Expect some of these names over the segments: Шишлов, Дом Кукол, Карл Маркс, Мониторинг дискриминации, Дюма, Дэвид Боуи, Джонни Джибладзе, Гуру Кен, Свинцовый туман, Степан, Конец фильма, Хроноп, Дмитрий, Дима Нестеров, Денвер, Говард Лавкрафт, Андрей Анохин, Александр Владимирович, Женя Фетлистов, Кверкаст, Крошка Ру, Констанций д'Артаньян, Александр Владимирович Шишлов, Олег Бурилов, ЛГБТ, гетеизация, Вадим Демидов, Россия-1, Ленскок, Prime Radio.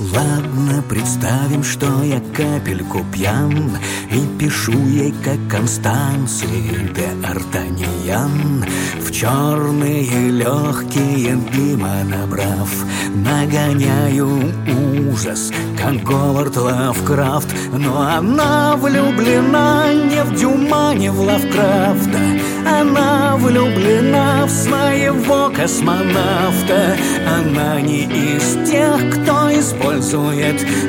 Ладно, представим, что я капельку пьян и пишу ей, как Констанций д'Артаньян. В черные легкие дыма набрав, нагоняю ужас, как Говард Лавкрафт. Но она влюблена не в Дюма, не в Лавкрафта. Она влюблена в своего космонавта. Она не из тех, кто использует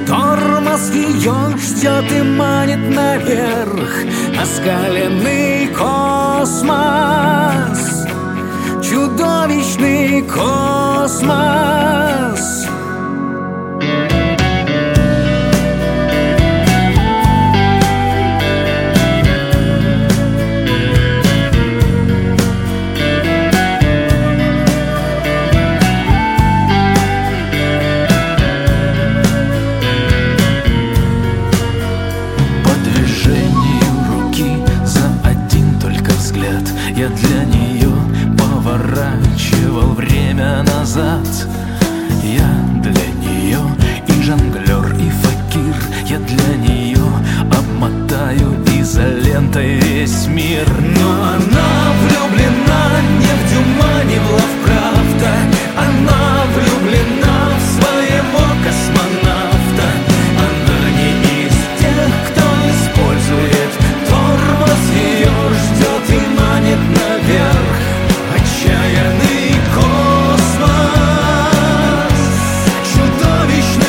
тормоз. Ее ждет и манит наверх оскаленный космос, чудовищный космос. Я для нее поворачивал время назад. Я для нее и жонглер, и факир. Я для нее обмотаю изолентой весь мир. Но она влюблена не в Дюма, не в Лавкрафта. Она влюблена в своего космонавта. Она не из тех, кто использует тормоз. Ее ждет и манит наверх отчаянный космос, чудовищный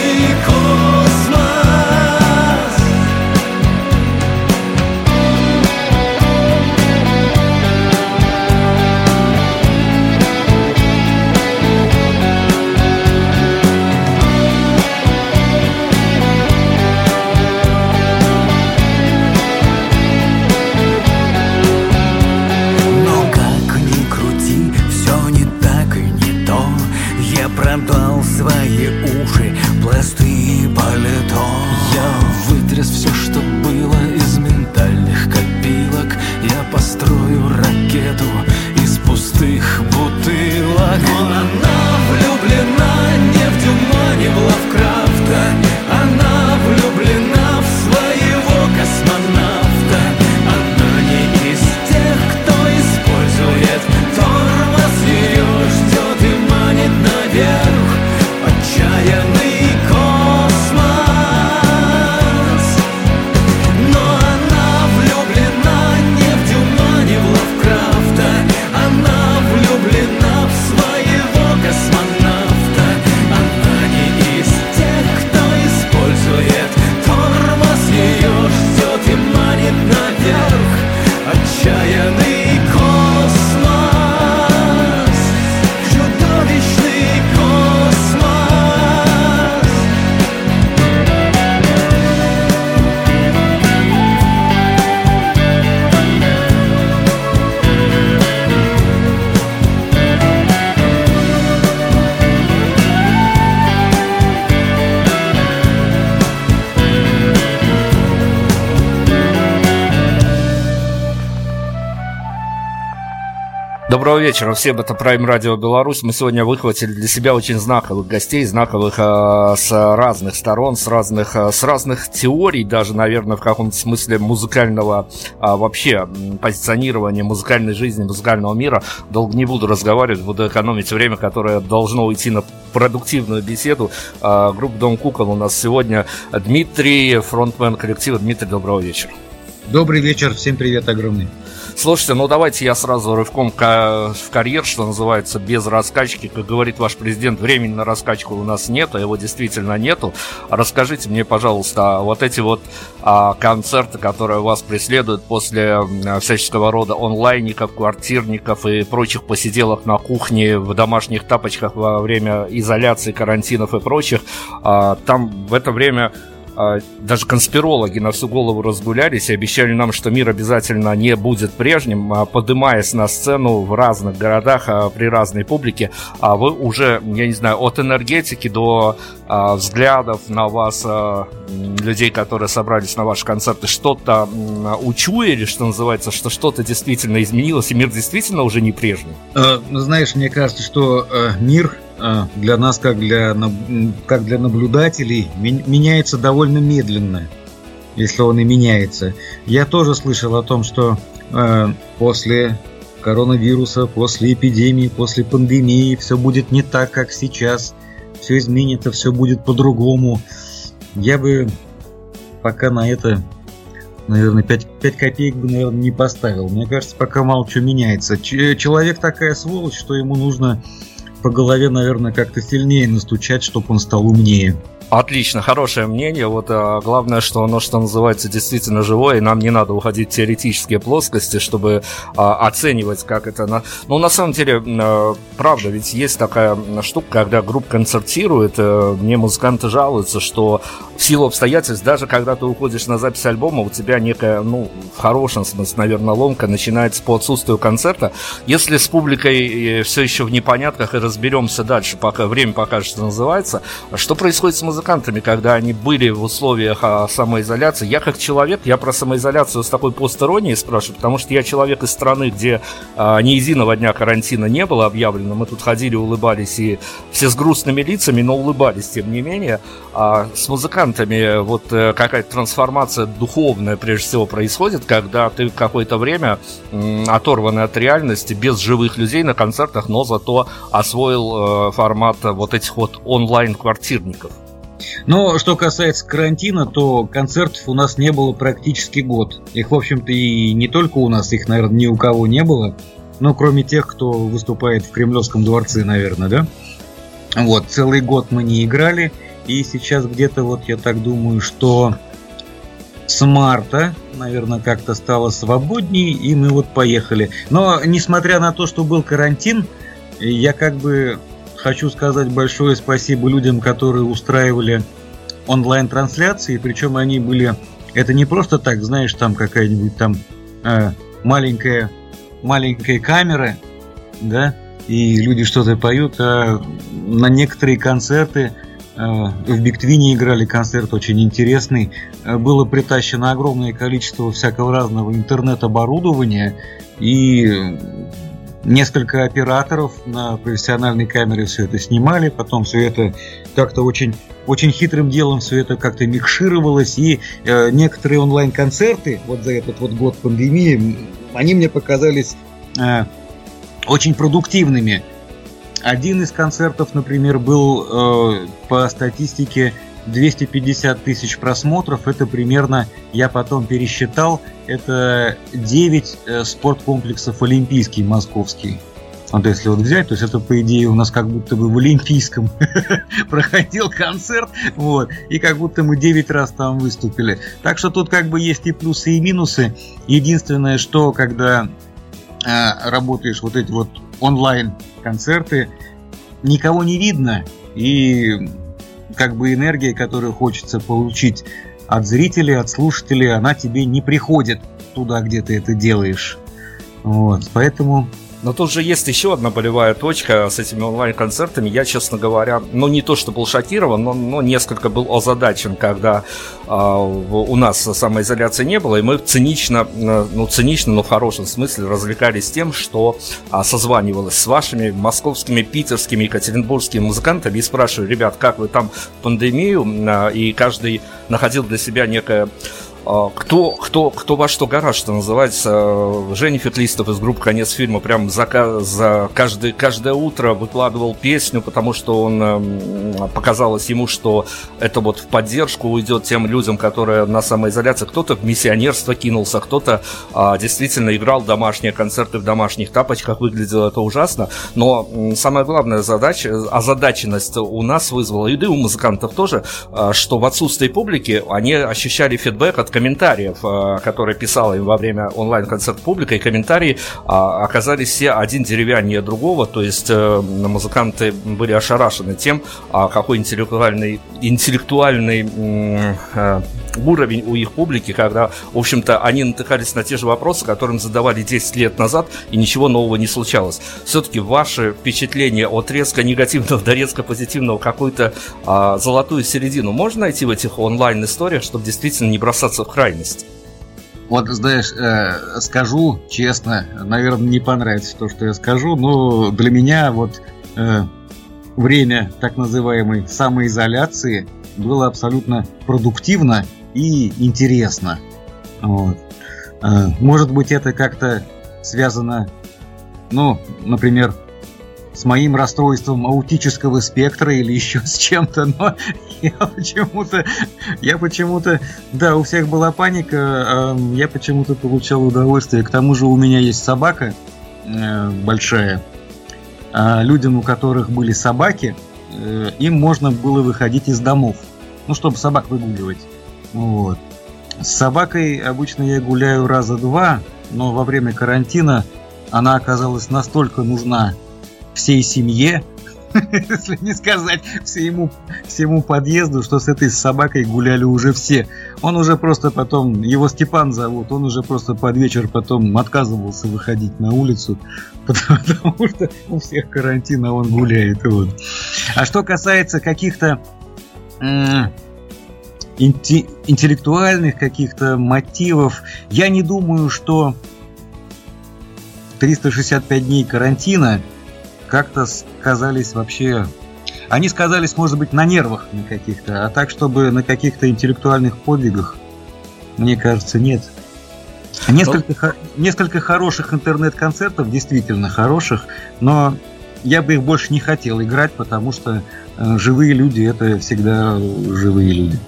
Доброго вечера всем, это Prime Radio Беларусь. Мы сегодня выхватили для себя очень знаковых гостей, знаковых с разных сторон, с разных теорий, даже, наверное, в каком-то смысле музыкального вообще позиционирования музыкальной жизни, музыкального мира. Долго не буду разговаривать, буду экономить время, которое должно уйти на продуктивную беседу. Группа «Дом Кукол» у нас сегодня. Дмитрий, фронтмен коллектива. Дмитрий, доброго вечера. Добрый вечер, всем привет огромный. Слушайте, ну давайте я сразу рывком в карьер, что называется, без раскачки. Как говорит ваш президент, времени на раскачку у нас нет, а его действительно нету. Расскажите мне, пожалуйста, вот эти вот концерты, которые вас преследуют после всяческого рода онлайников, квартирников и прочих посиделок на кухне, в домашних тапочках во время изоляции, карантинов и прочих. Там в это время... даже конспирологи на всю голову разгулялись и обещали нам, что мир обязательно не будет прежним, поднимаясь на сцену в разных городах при разной публике. А вы уже, я не знаю, от энергетики до взглядов на вас, людей, которые собрались на ваши концерты, что-то учуяли, что называется, что что-то действительно изменилось, и мир действительно уже не прежний? Знаешь, мне кажется, что мир для нас, как для наблюдателей, меняется довольно медленно, если он и меняется. Я тоже слышал о том, что после коронавируса, после эпидемии, после пандемии все будет не так, как сейчас. Все изменится, все будет по-другому. Я бы пока на это, наверное, 5 копеек бы, наверное, не поставил. Мне кажется, пока мало что меняется. Человек такая сволочь, что ему нужно по голове, наверное, как-то сильнее настучать, чтобы он стал умнее. Отлично, хорошее мнение. Вот главное, что оно, что называется, действительно живое, и нам не надо уходить в теоретические плоскости, чтобы оценивать, как это... Ну, на самом деле, правда, ведь есть такая штука, когда группа концертирует, мне музыканты жалуются, что в силу обстоятельств, даже когда ты уходишь на запись альбома, у тебя некая, ну, в хорошем смысле, наверное, ломка начинается по отсутствию концерта. Если с публикой все еще в непонятках и разберемся дальше, пока время покажет, что называется, что происходит с музыкантами? Когда они были в условиях самоизоляции. Я как человек, я про самоизоляцию с такой посторонней спрашиваю, потому что я человек из страны, где ни единого дня карантина не было объявлено. Мы тут ходили, улыбались, и все с грустными лицами, но улыбались тем не менее. С музыкантами вот какая-то трансформация духовная прежде всего происходит, когда ты какое-то время оторванный от реальности, без живых людей на концертах, но зато освоил формат вот этих вот онлайн-квартирников. Но что касается карантина, то концертов у нас не было практически год. Их, в общем-то, и не только у нас, их, наверное, ни у кого не было. Ну, кроме тех, кто выступает в Кремлевском дворце, наверное, да? Вот, целый год мы не играли. И сейчас где-то, вот я так думаю, что с марта, наверное, как-то стало свободнее, и мы вот поехали. Но, несмотря на то, что был карантин, я как бы... Хочу сказать большое спасибо людям, которые устраивали онлайн-трансляции, причем они были... Это не просто так, знаешь, там какая-нибудь там маленькая камера, да, и люди что-то поют, а на некоторые концерты в Биквине играли концерт очень интересный, было притащено огромное количество всякого разного интернет-оборудования и... Несколько операторов на профессиональной камере все это снимали, потом все это как-то очень, очень хитрым делом все это как-то микшировалось, и некоторые онлайн-концерты вот за этот вот год пандемии, они мне показались очень продуктивными. Один из концертов, например, был по статистике 250 тысяч просмотров, это примерно, я потом пересчитал, это 9 спорткомплексов олимпийский, московский. Вот если вот взять, то есть это, по идее, у нас как будто бы в Олимпийском проходил концерт, вот, и как будто мы 9 раз там выступили. Так что тут как бы есть и плюсы, и минусы. Единственное, что когда работаешь вот эти вот онлайн-концерты, никого не видно, и... Как бы энергия, которую хочется получить от зрителей, от слушателей, она тебе не приходит туда, где ты это делаешь. Вот, поэтому... Но тут же есть еще одна болевая точка с этими онлайн-концертами. Я, честно говоря, ну не то, что был шокирован, но несколько был озадачен, когда у нас самоизоляции не было, и мы цинично, но в хорошем смысле развлекались тем, что созванивалось с вашими московскими, питерскими, екатеринбургскими музыкантами и спрашивали, ребят, как вы там в пандемию, и каждый находил для себя некое... Кто во что гора, что называется. Женя Фетлистов из группы «Конец фильма» прям каждое утро выкладывал песню, потому что он показалось ему, что это вот в поддержку уйдет тем людям, которые на самоизоляции. Кто-то в миссионерство кинулся, кто-то действительно играл домашние концерты в домашних тапочках, выглядело это ужасно. Но самая главная озадаченность у нас вызвала, и у музыкантов тоже, что в отсутствии публики они ощущали фидбэк от комментариев, которые писала им во время онлайн-концерта публика, и комментарии оказались все один деревяннее другого, то есть музыканты были ошарашены тем, какой интеллектуальный уровень у их публики, когда, в общем-то, они натыкались на те же вопросы, которые им задавали 10 лет назад, и ничего нового не случалось. Все-таки ваши впечатления от резко негативного до резко позитивного, какую-то золотую середину можно найти в этих онлайн-историях, чтобы действительно не бросаться в крайность? Вот, знаешь, скажу честно, наверное, не понравится то, что я скажу, но для меня вот время так называемой самоизоляции было абсолютно продуктивно и интересно. Вот. Может быть, это как-то связано, ну, например, с моим расстройством аутического спектра или еще с чем-то, но я почему-то, да, у всех была паника, а я почему-то получал удовольствие. К тому же у меня есть собака большая. А людям, у которых были собаки, им можно было выходить из домов, ну, чтобы собак выгуливать. Вот. С собакой обычно я гуляю раза два, но во время карантина она оказалась настолько нужна всей семье, если не сказать всему подъезду, что с этой собакой гуляли уже все. Он уже просто потом, его Степан зовут, он уже просто под вечер потом отказывался выходить на улицу, потому что у всех карантин, а он гуляет. Вот. А что касается каких-то интеллектуальных каких-то мотивов, я не думаю, что 365 дней карантина как-то сказались вообще... Они сказались, может быть, на нервах на каких-то, а так, чтобы на каких-то интеллектуальных подвигах, мне кажется, нет. Несколько хороших интернет-концертов, действительно хороших, но я бы их больше не хотел играть, потому что живые люди – это всегда живые люди.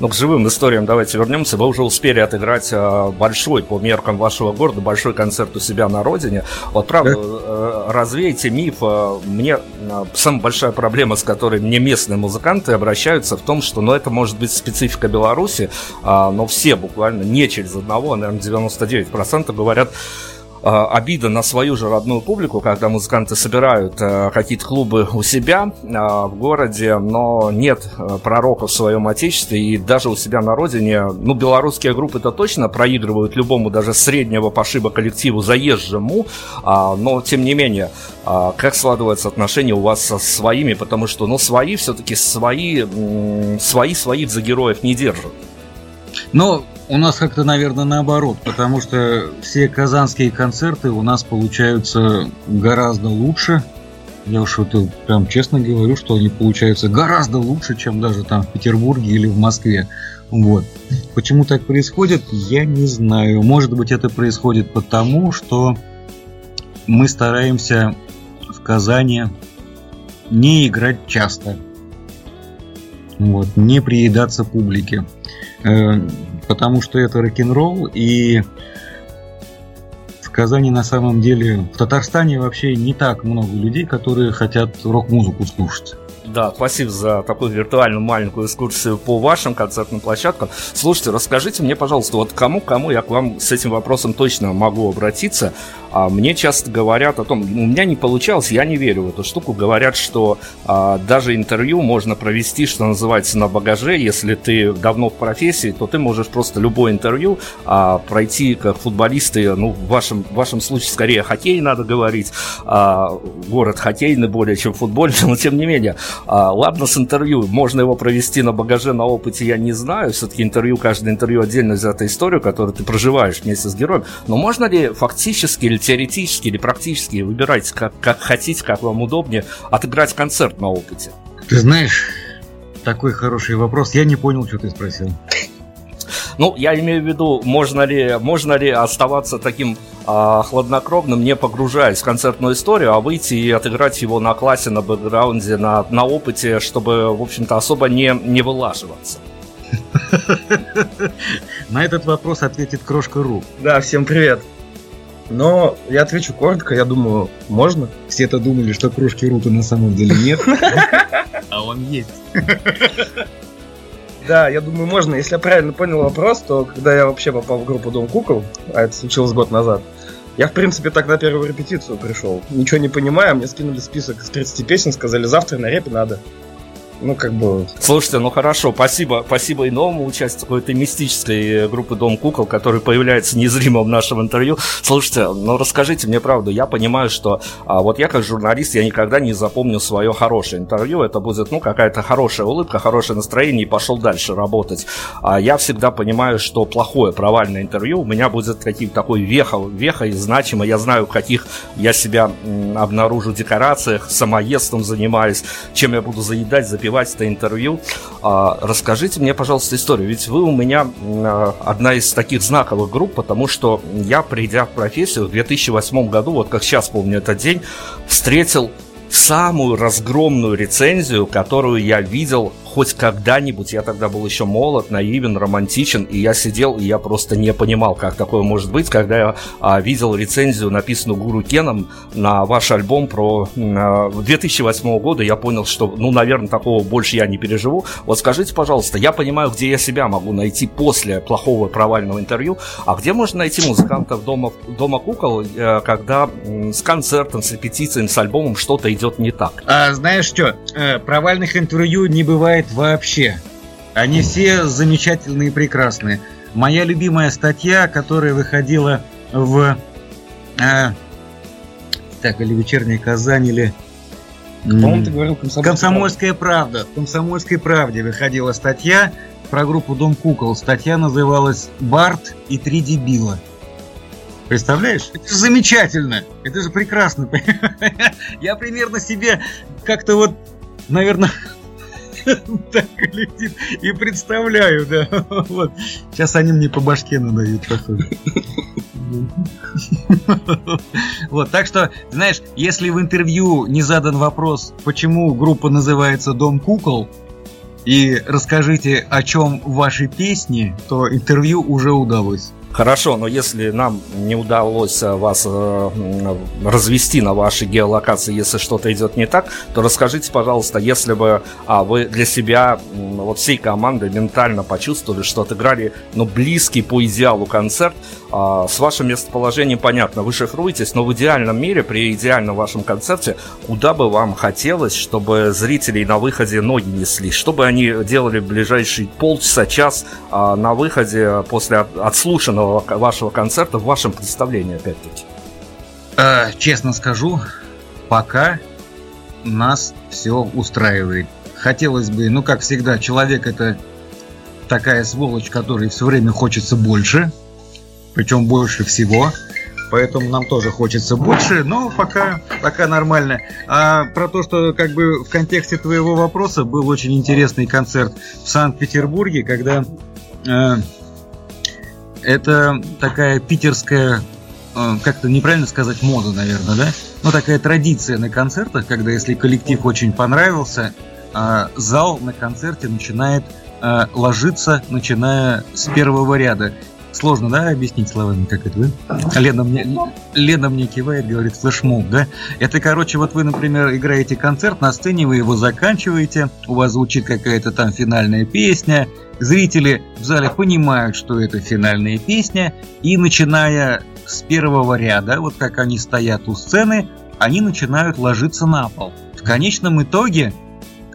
Но к живым историям давайте вернемся. Вы уже успели отыграть большой, по меркам вашего города, большой концерт у себя на родине. Вот правда, развейте миф. Мне самая большая проблема, с которой мне местные музыканты обращаются, в том, что, ну, это может быть специфика Беларуси, но все буквально не через одного, а, наверное, 99% говорят: обида на свою же родную публику, когда музыканты собирают какие-то клубы у себя в городе, но нет пророка в своем отечестве, и даже у себя на родине, ну, белорусские группы-то точно проигрывают любому, даже среднего пошиба коллективу заезжему, но, тем не менее, как складываются отношения у вас со своими, потому что, ну, свои все-таки своих за героев не держат. Ну, у нас как-то, наверное, наоборот, потому что все казанские концерты у нас получаются гораздо лучше. Я уж вот прям честно говорю, что они получаются гораздо лучше, чем даже там в Петербурге или в Москве. Вот. Почему так происходит, я не знаю. Может быть, это происходит потому, что мы стараемся в Казани не играть часто. Вот. Не приедаться публике. Потому что это рок-н-ролл, и в Казани на самом деле, в Татарстане вообще не так много людей, которые хотят рок-музыку слушать. Да, спасибо за такую виртуальную маленькую экскурсию по вашим концертным площадкам. Слушайте, расскажите мне, пожалуйста, вот кому я к вам с этим вопросом точно могу обратиться. Мне часто говорят о том, у меня не получалось, я не верю в эту штуку. Говорят, что даже интервью можно провести, что называется, на багаже. Если ты давно в профессии, то ты можешь просто любое интервью пройти как футболисты. Ну, в вашем случае скорее хоккей надо говорить. Город хоккейный более, чем футбольный, но тем не менее. Ладно, с интервью можно его провести на багаже, на опыте, я не знаю. Все-таки каждое интервью отдельно взятая история, которую ты проживаешь вместе с героем. Но можно ли фактически, или теоретически, или практически, выбирать, как хотите, как вам удобнее, отыграть концерт на опыте? Ты знаешь, такой хороший вопрос. Я не понял, что ты спросил. Ну, я имею в виду, можно ли оставаться таким хладнокровным, не погружаясь в концертную историю, а выйти и отыграть его на классе, на бэкграунде, на опыте, чтобы, в общем-то, особо не вылаживаться. На этот вопрос ответит Крошка Ру. Да, всем привет. Но я отвечу коротко, я думаю, можно. Все-то думали, что Крошки Ру-то на самом деле нет. А он есть. да, я думаю, можно. Если я правильно понял вопрос, то когда я вообще попал в группу «Дом Кукол», а это случилось год назад, я, в принципе, так на первую репетицию пришел. Ничего не понимая, мне скинули список из 30 песен, сказали, завтра на репе надо. Ну, как бы... Слушайте, ну хорошо, спасибо. Спасибо и новому участнику этой мистической группы «Дом Кукол», который появляется незримым в нашем интервью. Слушайте, ну расскажите мне правду. Я понимаю, что вот я как журналист, я никогда не запомню свое хорошее интервью. Это будет, ну, какая-то хорошая улыбка, хорошее настроение, и пошел дальше работать. Я всегда понимаю, что плохое, провальное интервью у меня будет каким-то такой вехой значимой. Я знаю, в каких я себя обнаружу декорациях, самоедством занимаюсь, чем я буду заедать, запивать это интервью. Расскажите мне, пожалуйста, историю. Ведь вы у меня одна из таких знаковых групп, потому что я, придя в профессию в 2008 году, вот как сейчас помню этот день, встретил самую разгромную рецензию, которую я видел хоть когда-нибудь. Я тогда был еще молод, наивен, романтичен, и я сидел, и я просто не понимал, как такое может быть, когда я видел рецензию, написанную Гуру Кеном, на ваш альбом про 2008 года. Я понял, что, ну, наверное, такого больше я не переживу. Вот скажите, пожалуйста, я понимаю, где я себя могу найти после плохого провального интервью, а где можно найти музыкантов «Дома Кукол», когда с концертом, с репетициями, с альбомом что-то идет не так? Знаешь что, провальных интервью не бывает вообще. Они все замечательные и прекрасные. Моя любимая статья, которая выходила в так, или «Вечерняя Казань», или ты говорил, «Комсомольская правда». В «Комсомольской правде» выходила статья про группу «Дом Кукол». Статья называлась «Барт и три дебила». Представляешь? Это же замечательно. Это же прекрасно. Я примерно себе как-то вот, наверное, так летит и представляю, да. Вот. Сейчас они мне по башке надают, похоже. Вот, так что, знаешь, если в интервью не задан вопрос, почему группа называется «Дом Кукол», и расскажите, о чем ваши песни, то интервью уже удалось. Хорошо, но если нам не удалось вас развести на вашей геолокации, если что-то идет не так, то расскажите, пожалуйста, если бы вы для себя, вот всей команды, ментально почувствовали, что отыграли, ну, близкий по идеалу концерт. С вашим местоположением понятно, вы шифруетесь, но в идеальном мире, при идеальном вашем концерте, куда бы вам хотелось, чтобы зрителей на выходе ноги несли, что бы они делали в ближайшие полчаса, час на выходе после отслушанного вашего концерта, в вашем представлении, опять-таки? Честно скажу, пока нас все устраивает. Хотелось бы, ну, как всегда, человек — это такая сволочь, которой все время хочется больше, причем больше всего, поэтому нам тоже хочется больше, но пока нормально. А про то, что, как бы, в контексте твоего вопроса, был очень интересный концерт в Санкт-Петербурге, когда... Это такая питерская, как-то неправильно сказать, мода, наверное, да? Но такая традиция на концертах, когда если коллектив очень понравился, зал на концерте начинает ложиться, начиная с первого ряда. Сложно, да, объяснить словами, как это, да? Лена мне кивает, говорит, флешмоб, да? Это, короче, вот вы, например, играете концерт, на сцене вы его заканчиваете, у вас звучит какая-то там финальная песня, зрители в зале понимают, что это финальная песня, и, начиная с первого ряда, вот как они стоят у сцены, они начинают ложиться на пол. В конечном итоге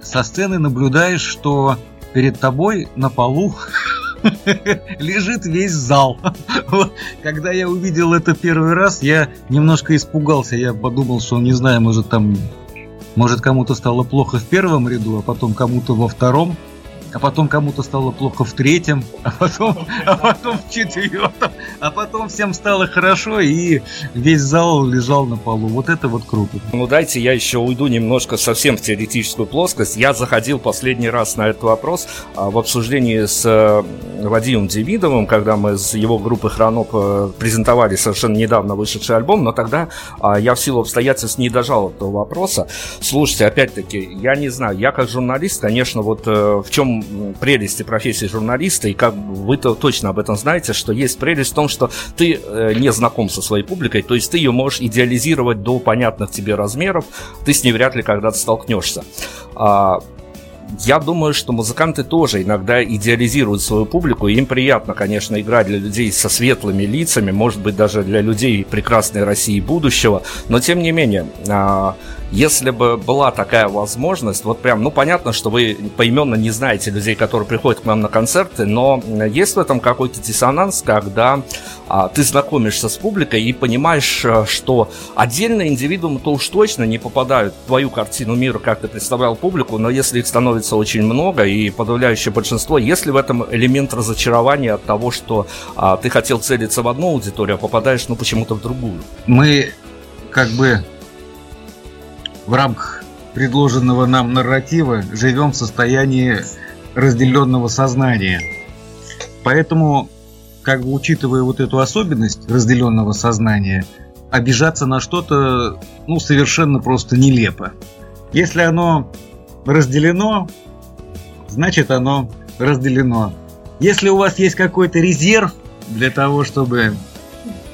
со сцены наблюдаешь, что перед тобой на полу лежит весь зал. Вот. Когда я увидел это первый раз, я немножко испугался. Я подумал, что, не знаю, может кому-то стало плохо в первом ряду, а потом кому-то во втором, а потом кому-то стало плохо в третьем, а потом в четвертом, а потом всем стало хорошо, и весь зал лежал на полу. Вот это вот круто. Ну, дайте я еще уйду немножко совсем в теоретическую плоскость. Я заходил последний раз на этот вопрос в обсуждении с Вадимом Демидовым, когда мы с его группы «Хроноп» презентовали совершенно недавно вышедший альбом, но тогда я в силу обстоятельств не дожал этого вопроса. Слушайте, опять-таки, я не знаю, я как журналист, конечно, вот в чем прелести профессии журналиста, и как вы-то точно об этом знаете, что есть прелесть в том, что ты не знаком со своей публикой, то есть ты ее можешь идеализировать до понятных тебе размеров, ты с ней вряд ли когда-то столкнешься. я думаю, что музыканты тоже иногда идеализируют свою публику, и им приятно, конечно, играть для людей со светлыми лицами, может быть, даже для людей прекрасной России будущего, но тем не менее, если бы была такая возможность, вот прям, ну, понятно, что вы поименно не знаете людей, которые приходят к нам на концерты, но есть в этом какой-то диссонанс, когда ты знакомишься с публикой и понимаешь, что отдельные индивидуумы-то уж точно не попадают в твою картину мира, как ты представлял публику, но если их становится очень много и подавляющее большинство, есть ли в этом элемент разочарования от того, что ты хотел целиться в одну аудиторию, а попадаешь, ну, почему-то в другую? Мы как бы в рамках предложенного нам нарратива живем в состоянии разделенного сознания. Поэтому, как бы учитывая вот эту особенность разделенного сознания, обижаться на что-то, ну, совершенно просто нелепо. Если оно разделено, значит оно разделено. Если у вас есть какой-то резерв для того, чтобы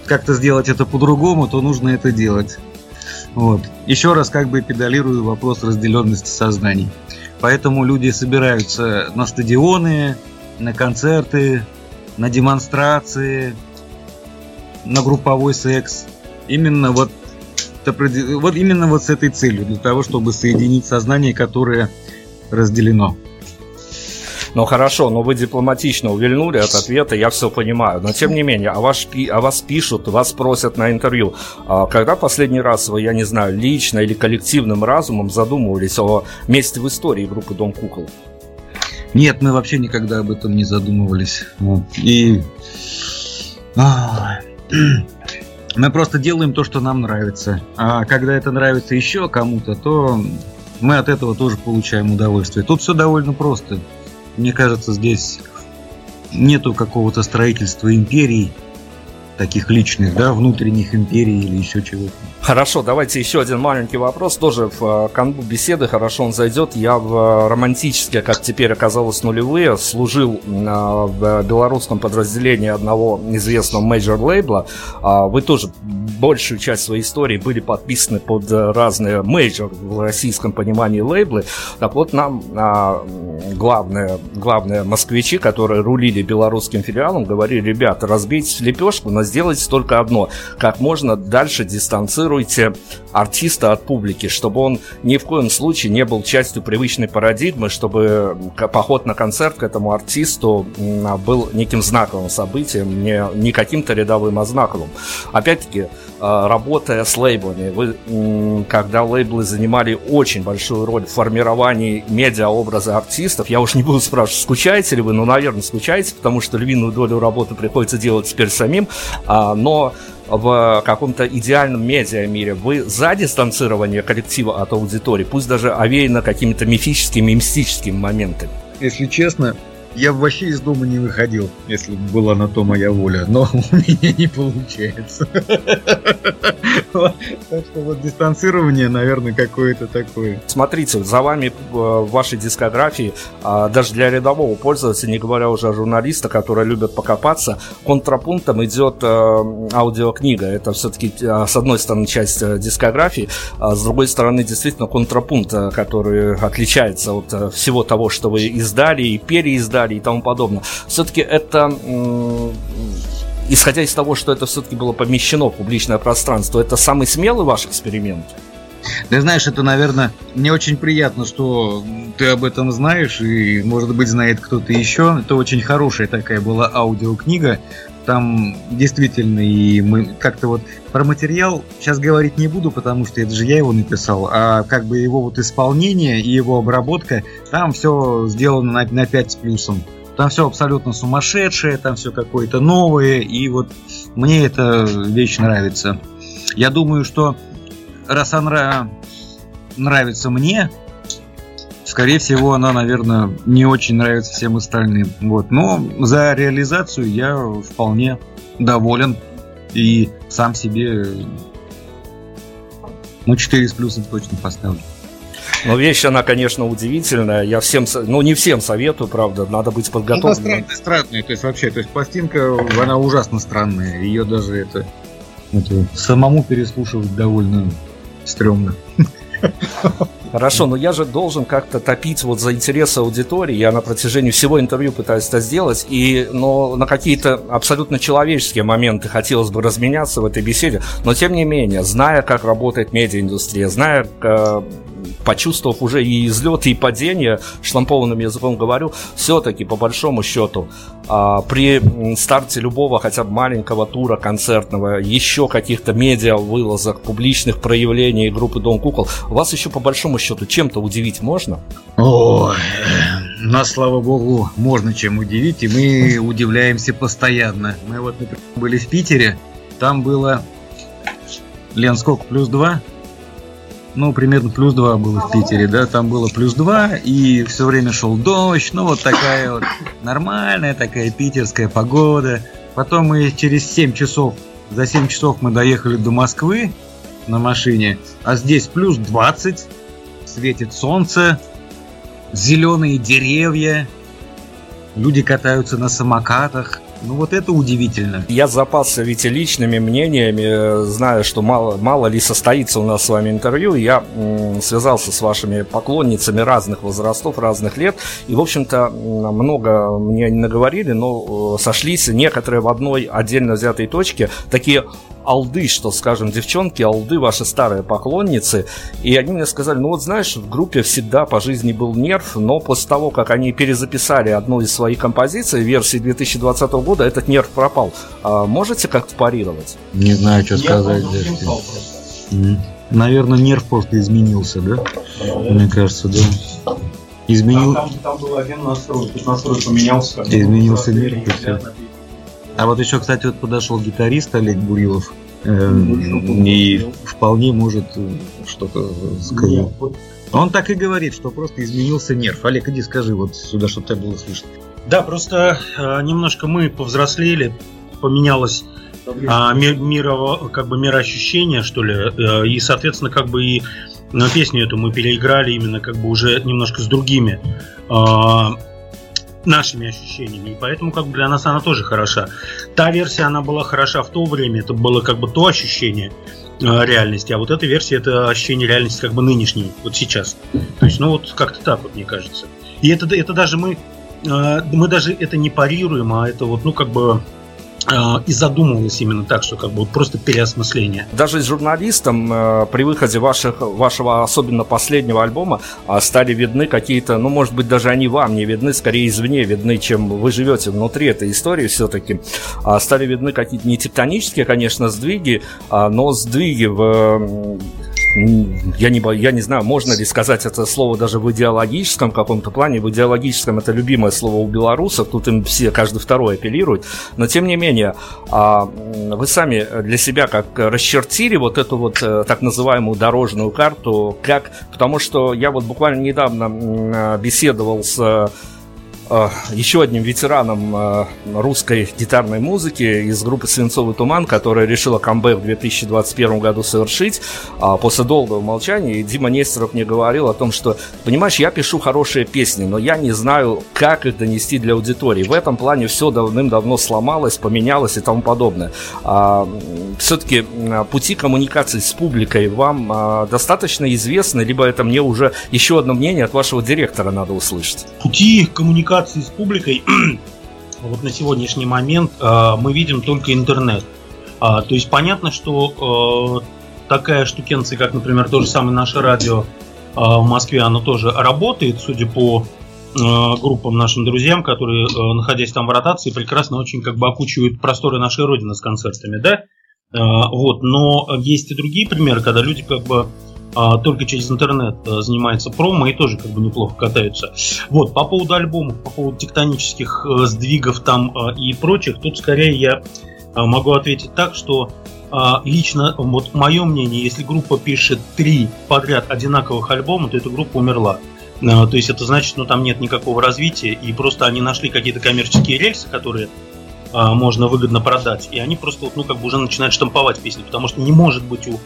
как-то сделать это по-другому, то нужно это делать. Вот. Еще раз как бы педалирую вопрос разделенности сознаний. Поэтому люди собираются на стадионы, на концерты, на демонстрации, на групповой секс. Именно вот с этой целью, для того, чтобы соединить сознание, которое разделено. Ну хорошо, но вы дипломатично увильнули от ответа, я все понимаю. Но тем не менее, о вас пишут, вас просят на интервью. Когда последний раз вы, я не знаю, лично или коллективным разумом задумывались о месте в истории группы «Дом Кукол»? Нет, мы вообще никогда об этом не задумывались. И мы просто делаем то, что нам нравится. А когда это нравится еще кому-то, то мы от этого тоже получаем удовольствие. Тут все довольно просто. Мне кажется, здесь нету какого-то строительства империй, таких личных, да, внутренних империй или еще чего-то. Хорошо, давайте еще один маленький вопрос. Тоже в канву беседы, хорошо, он зайдет. Я в романтические, как теперь оказалось, нулевые, служил в белорусском подразделении одного известного мейджор-лейбла. Вы тоже большую часть своей истории были подписаны под разные мейджор в российском понимании лейблы. Так вот, нам главные москвичи, которые рулили белорусским филиалом, говорили: ребята, разбейте лепешку, но сделайте только одно: как можно дальше дистанцируйте артиста от публики, чтобы он ни в коем случае не был частью привычной парадигмы, чтобы поход на концерт к этому артисту был неким знаковым событием, не каким-то рядовым, а знаковым. Опять-таки, работая с лейблами, вы, когда лейблы занимали очень большую роль в формировании медиаобраза артистов, я уж не буду спрашивать, скучаете ли вы, но, наверное, скучаете, потому что львиную долю работы приходится делать теперь самим, но в каком-то идеальном медиамире вы за дистанцирование коллектива от аудитории, пусть даже овеяно какими-то мифическими и мистическими моментами? Если честно, я вообще из дома не выходил, если бы была на то моя воля, но у меня не получается. Так что вот дистанцирование, наверное, какое-то такое. Смотрите, за вами в вашей дискографии, даже для рядового пользователя, не говоря уже о журналистах, которые любят покопаться, контрапунктом идет аудиокнига. Это все-таки, с одной стороны, часть дискографии, а с другой стороны, действительно, контрапункт, который отличается от всего того, что вы издали и переиздали и тому подобное. Все-таки это, исходя из того, что это все-таки было помещено в публичное пространство, это самый смелый ваш эксперимент? Да, знаешь, это, наверное, мне очень приятно, что ты об этом знаешь, и, может быть, знает кто-то еще. Это очень хорошая такая была аудиокнига. Там действительно, и мы как-то вот про материал сейчас говорить не буду, потому что это же я его написал, а как бы его вот исполнение и его обработка, там все сделано на 5 с плюсом. Там все абсолютно сумасшедшее, там все какое-то новое, и вот мне эта вещь нравится. Я думаю, что раз она нравится мне, скорее всего, она, наверное, не очень нравится всем остальным. Вот. Но за реализацию я вполне доволен и сам себе, 4 с плюсом точно поставлю. Но вещь, она, конечно, удивительная. Я всем, не всем советую, правда, надо быть подготовленным. Она странная, то есть пластинка, она ужасно странная. Ее даже самому переслушивать довольно стрёмно. Хорошо, но я же должен как-то топить вот за интересы аудитории. Я на протяжении всего интервью пытаюсь это сделать, но на какие-то абсолютно человеческие моменты хотелось бы разменяться в этой беседе. Но тем не менее, зная, как работает медиаиндустрия, зная, почувствовав уже и излеты, и падения, штампованным языком говорю, все-таки, по большому счету, при старте любого хотя бы маленького тура концертного, еще каких-то медиа-вылазок, публичных проявлений группы «Дом Кукол», вас еще по большому счету чем-то удивить можно? Ой, нас, слава богу, можно чем удивить, и мы удивляемся постоянно. Мы вот, например, были в Питере, там было «Ленскок +2». Ну, примерно +2 было в Питере, да, там было +2, и все время шел дождь, ну, вот такая вот нормальная такая питерская погода. Потом мы за 7 часов мы доехали до Москвы на машине, а здесь +20, светит солнце, зеленые деревья, люди катаются на самокатах. Ну вот это удивительно. Я запасся ведь и личными мнениями, зная, что мало ли состоится у нас с вами интервью. Я связался с вашими поклонницами разных возрастов, разных лет. И, в общем-то, много мне не наговорили, но сошлись некоторые в одной отдельно взятой точке. Такие алды, что скажем, девчонки, алды, ваши старые поклонницы. И они мне сказали, ну вот знаешь, в группе всегда по жизни был нерв, но после того, как они перезаписали одну из своих композиций, версии 2020 года, этот нерв пропал. А можете как-то парировать? Не знаю, что сказать. Наверное, нерв просто изменился, да? Мне кажется, да. Там был один настрой, тут настрой поменялся. Изменился нерв. А вот еще, кстати, вот подошел гитарист Олег Бурилов, и вполне может что-то сказать. Он так и говорит, что просто изменился нерв. Олег, иди скажи вот сюда, чтобы тебя было слышно. Да, просто немножко мы повзрослели, поменялось мироощущение, что ли, и, соответственно, как бы и песню эту мы переиграли именно как бы уже немножко с другими нашими ощущениями, и поэтому как бы для нас она тоже хороша. Та версия, она была хороша в то время, это было как бы то ощущение реальности, а вот эта версия, это ощущение реальности как бы нынешней, вот сейчас. То есть, ну вот как-то так вот, мне кажется. И это даже мы даже это не парируем, а это вот, ну как бы... И задумывалось именно так, что как бы просто переосмысление. Даже с журналистом при выходе вашего особенно последнего альбома стали видны какие-то, ну может быть даже они вам не видны, скорее извне видны, чем вы живете внутри этой истории все-таки. Стали видны какие-то не тектонические, конечно, сдвиги, но сдвиги в... Я не знаю, можно ли сказать это слово даже в идеологическом каком-то плане. В идеологическом это любимое слово у белорусов. Тут им все, каждый второй апеллирует. Но тем не менее, вы сами для себя как расчертили вот эту вот так называемую дорожную карту, как... Потому что я вот буквально недавно беседовал с еще одним ветераном русской гитарной музыки из группы «Свинцовый туман», которая решила камбэк в 2021 году совершить после долгого молчания. И Дима Нестеров мне говорил о том, что, понимаешь, я пишу хорошие песни, но я не знаю, как их донести для аудитории. В этом плане все давным-давно сломалось, поменялось и тому подобное. Все-таки пути коммуникации с публикой вам достаточно известны, либо это мне уже еще одно мнение от вашего директора надо услышать? Пути коммуникации с публикой вот на сегодняшний момент мы видим только интернет. То есть понятно, что такая штукенция, как, например, то же самое наше радио в Москве, оно тоже работает, судя по группам нашим друзьям, которые, находясь там в ротации, прекрасно очень как бы окучивают просторы нашей Родины с концертами, да? Вот. Но есть и другие примеры, когда люди как бы только через интернет занимается промо и тоже как бы неплохо катаются. Вот, по поводу альбомов, по поводу тектонических сдвигов там и прочих, тут скорее я могу ответить так, что лично, вот мое мнение, если группа пишет 3 подряд одинаковых альбома, то эта группа умерла. То есть это значит, ну там нет никакого развития, и просто они нашли какие-то коммерческие рельсы, которые можно выгодно продать, и они просто вот, ну как бы уже начинают штамповать песни, потому что не может быть у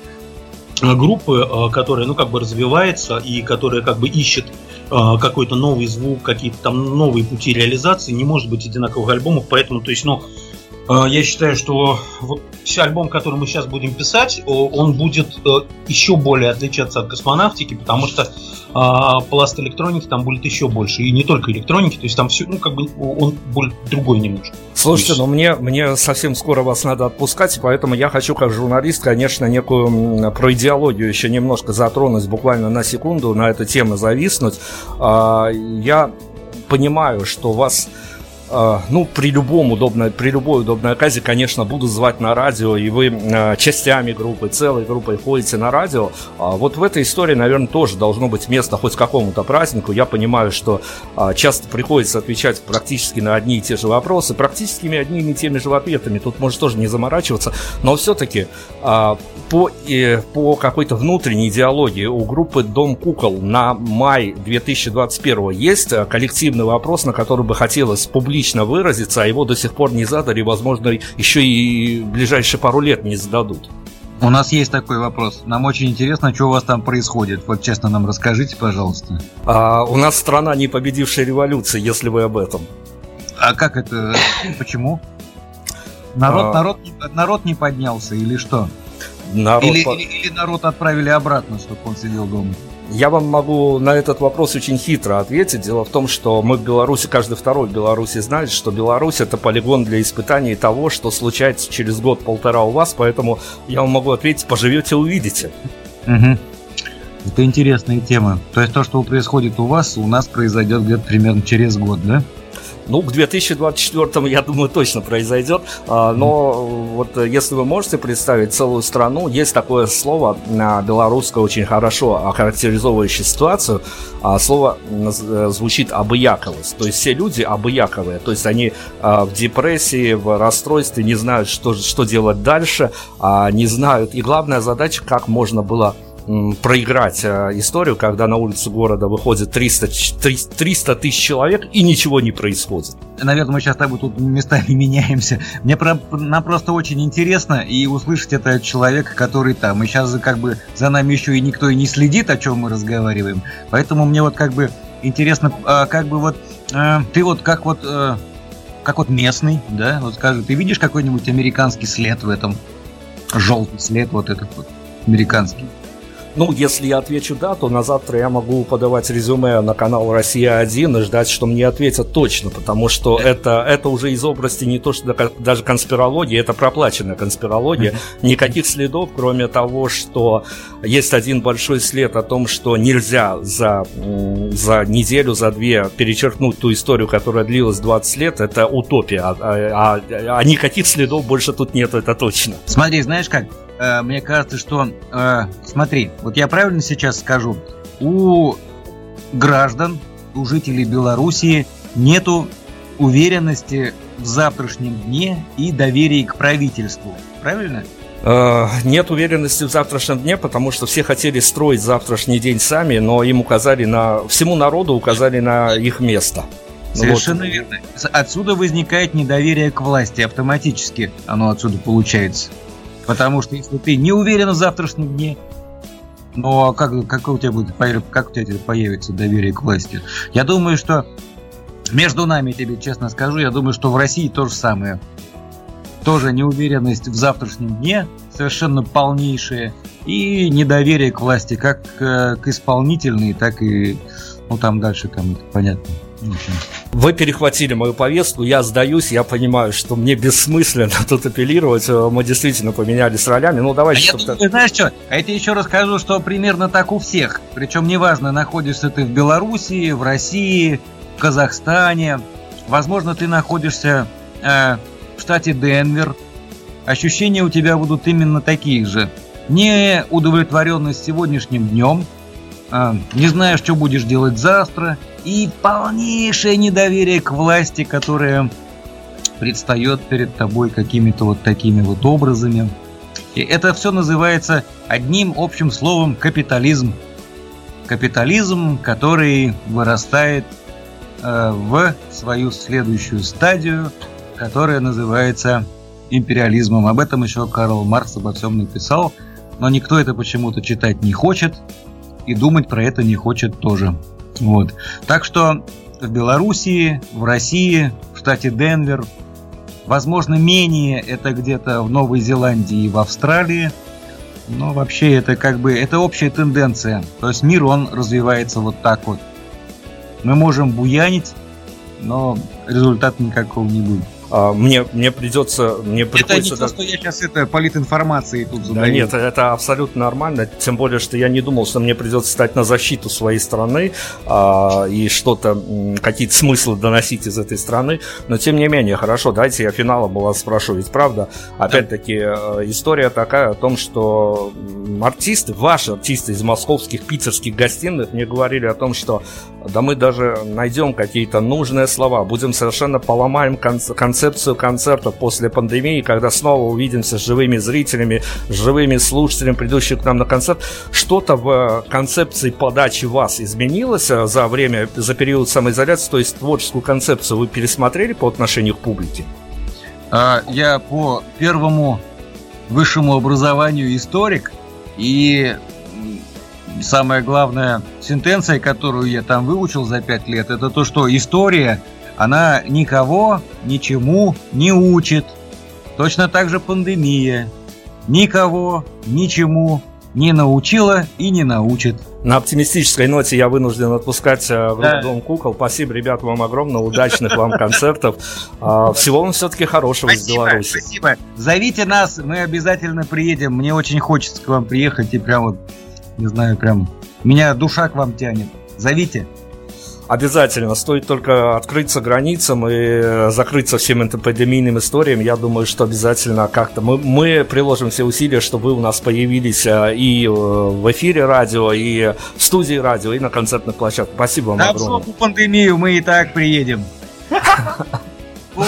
группы, которая, ну, как бы развивается и которая, как бы, ищет какой-то новый звук, какие-то там новые пути реализации, не может быть одинаковых альбомов, поэтому, то есть, ну, я считаю, что вот альбом, который мы сейчас будем писать, он будет еще более отличаться от «Космонавтики», потому что пласт электроники, там будет еще больше. И не только электроники, то есть там все, ну, как бы он будет другой немножко. Слушайте, ну мне совсем скоро вас надо отпускать, поэтому я хочу, как журналист, конечно, некую про идеологию еще немножко затронуть, буквально на секунду, на эту тему зависнуть. Я понимаю, что вас... Ну, при любой удобной оказии, конечно, буду звать на радио, и вы частями группы, целой группой ходите на радио. Вот в этой истории, наверное, тоже должно быть место хоть какому-то празднику. Я понимаю, что часто приходится отвечать практически на одни и те же вопросы, практически одними и теми же ответами. Тут можно тоже не заморачиваться. Но все-таки по какой-то внутренней идеологии у группы «Дом кукол» на май 2021 есть коллективный вопрос, на который бы хотелось публиковать, лично выразиться, а его до сих пор не задали, возможно, еще и в ближайшие пару лет не зададут. У нас есть такой вопрос. Нам очень интересно, что у вас там происходит. Вот честно нам расскажите, пожалуйста. У нас страна, не победившая революции, если вы об этом. А как это? Почему? Народ не поднялся или что? Или народ отправили обратно, чтобы он сидел дома? Я вам могу на этот вопрос очень хитро ответить. Дело в том, что мы в Беларуси, каждый второй в Беларуси знает, что Беларусь — это полигон для испытаний того, что случается через год-полтора у вас. Поэтому я вам могу ответить: поживете — увидите. Угу. Это интересная тема. То есть то, что происходит у вас, у нас произойдет где-то примерно через год, да? Ну, к 2024-му, я думаю, точно произойдет. Но вот если вы можете представить целую страну, есть такое слово белорусское, очень хорошо охарактеризовывающее ситуацию. Слово звучит «обыяковость». То есть все люди обыяковые. То есть они в депрессии, в расстройстве, не знают, что делать дальше, не знают. И главная задача, как можно было проиграть историю, когда на улицу города выходит 300 тысяч человек и ничего не происходит. Наверное, мы сейчас тут местами меняемся. Нам просто очень интересно и услышать это от человека, который там. И сейчас как бы за нами еще и никто и не следит, о чем мы разговариваем. Поэтому мне вот как бы интересно, как бы вот ты вот как местный, да, вот скажи, ты видишь какой-нибудь американский след в этом? Желтый след вот этот вот американский. Ну, если я отвечу «да», то на завтра я могу подавать резюме на канал «Россия-1» и ждать, что мне ответят точно, потому что это уже из области не то, что даже конспирология, это проплаченная конспирология. Никаких следов, кроме того, что есть один большой след о том, что нельзя за неделю, за две перечеркнуть ту историю, которая длилась 20 лет, это утопия, а никаких следов больше тут нет, это точно. Смотри, знаешь как? Мне кажется, что... Смотри, вот я правильно сейчас скажу? У граждан, у жителей Белоруссии нету уверенности в завтрашнем дне и доверия к правительству. Правильно? Нет уверенности в завтрашнем дне, потому что все хотели строить завтрашний день сами, но им всему народу указали на их место. Совершенно вот. Верно. Отсюда возникает недоверие к власти. Автоматически оно отсюда получается. Потому что если ты не уверен в завтрашнем дне, но как у тебя появится доверие к власти? Я думаю, что между нами, тебе честно скажу, я думаю, что в России то же самое. Тоже неуверенность в завтрашнем дне совершенно полнейшая и недоверие к власти, как к исполнительной, так и там дальше, это понятно. Вы перехватили мою повестку, я сдаюсь, я понимаю, что мне бессмысленно тут апеллировать, мы действительно поменялись ролями. Ну давай. Знаешь что? А я тебе еще расскажу, что примерно так у всех. Причем неважно, находишься ты в Белоруссии, в России, в Казахстане, возможно, ты находишься в штате Денвер. Ощущения у тебя будут именно такие же: неудовлетворенность сегодняшним днем, не знаешь, что будешь делать завтра. И полнейшее недоверие к власти, которая предстает перед тобой какими-то вот такими вот образами. И это все называется одним общим словом — капитализм. Капитализм, который вырастает в свою следующую стадию, которая называется империализмом. Об этом еще Карл Маркс обо всем написал, но никто это почему-то читать не хочет и думать про это не хочет тоже. Вот. Так что в Белоруссии, в России, в штате Денвер, возможно, менее это где-то в Новой Зеландии и в Австралии, Но вообще это как бы это общая тенденция. То есть мир, он развивается вот так вот. Мы можем буянить, но результата никакого не будет. Мне приходится... Это не то, что я сейчас это политинформацией тут задаю. Да нет, это абсолютно нормально. Тем более, что я не думал, что мне придется стать на защиту своей страны и что-то, какие-то смыслы доносить из этой страны. Но тем не менее, хорошо, давайте я финалом у вас спрошу. Ведь правда, опять-таки, история такая о том, что артисты, ваши артисты из московских, питерских гостиных мне говорили о том, что да мы даже найдем какие-то нужные слова, будем совершенно поломаем концепцию концерта после пандемии, когда снова увидимся с живыми зрителями, с живыми слушателями, придущими к нам на концерт. Что-то в концепции подачи вас изменилось за время, за период самоизоляции? То есть творческую концепцию вы пересмотрели по отношению к публике? Я по первому высшему образованию историк, и самая главная сентенция, которую я там выучил за 5 лет, это то, что история, она никого ничему не учит. Точно так же пандемия никого ничему не научила и не научит. На оптимистической ноте я вынужден отпускать в Дом Кукол. Спасибо, ребят, вам огромное. Удачных вам концертов. Всего вам все-таки хорошего из Беларуси. Спасибо. Зовите нас, мы обязательно приедем. Мне очень хочется к вам приехать. И прям вот, не знаю, прям меня душа к вам тянет. Зовите. Обязательно. Стоит только открыться границам и закрыться всем этим пандемийным историям. Я думаю, что обязательно как-то мы приложим все усилия, чтобы вы у нас появились и в эфире радио, и в студии радио, и на концертных площадках. Спасибо вам огромное. Да, в пандемию мы и так приедем. Да.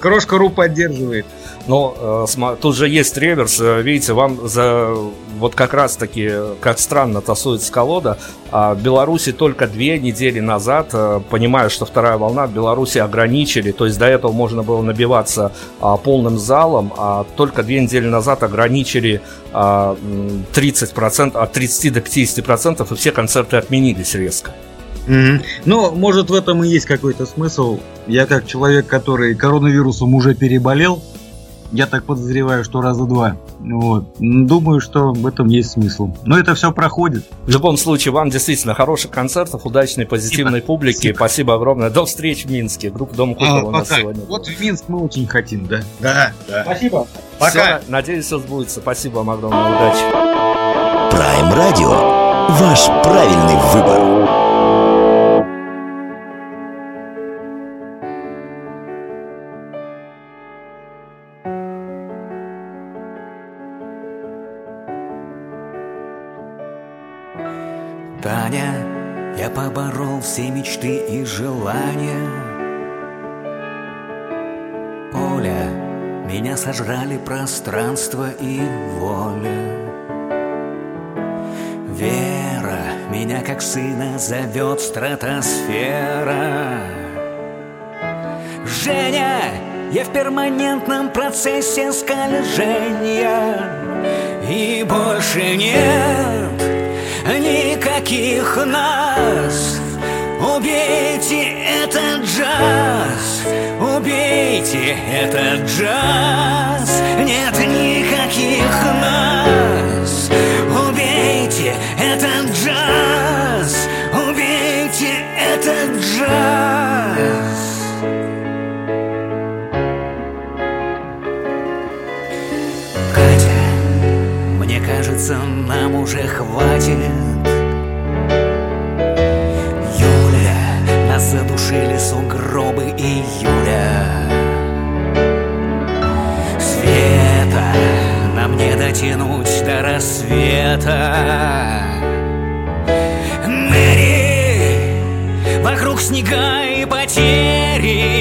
Крошка Ру поддерживает. Но тут же есть реверс. Видите, вам за вот как раз таки, как странно тасуется колода. В Беларуси только 2 недели назад, понимая, что вторая волна, в Беларуси ограничили. То есть до этого можно было набиваться полным залом, а только 2 недели назад ограничили 30%, от 30 до 50%, и все концерты отменились резко. Mm-hmm. Ну, может, в этом и есть какой-то смысл. Я как человек, который коронавирусом уже переболел, я так подозреваю, что раза 2. Вот. Думаю, что в этом есть смысл. Но это все проходит. В любом случае, вам действительно хороших концертов, удачной, позитивной публики. Спасибо огромное. До встречи в Минске. Группа Дом Кукол у нас сегодня. Вот в Минск мы очень хотим, да? Да. Спасибо. Пока. Все, надеюсь, все сбудется. Спасибо вам огромное. Удачи. Prime Radio. Ваш правильный выбор. Таня, я поборол все мечты и желания. Оля, меня сожрали пространство и воля. Вера, меня как сына зовет стратосфера. Женя, я в перманентном процессе скольжения. И больше нет никаких нас. Убейте этот джаз, убейте этот джаз. Нет никаких нас. Убейте этот джаз, убейте этот джаз. Катя, мне кажется, нам уже хватит. Задушили сугробы июля. Света, нам не дотянуть до рассвета. Мэри, вокруг снега и потери.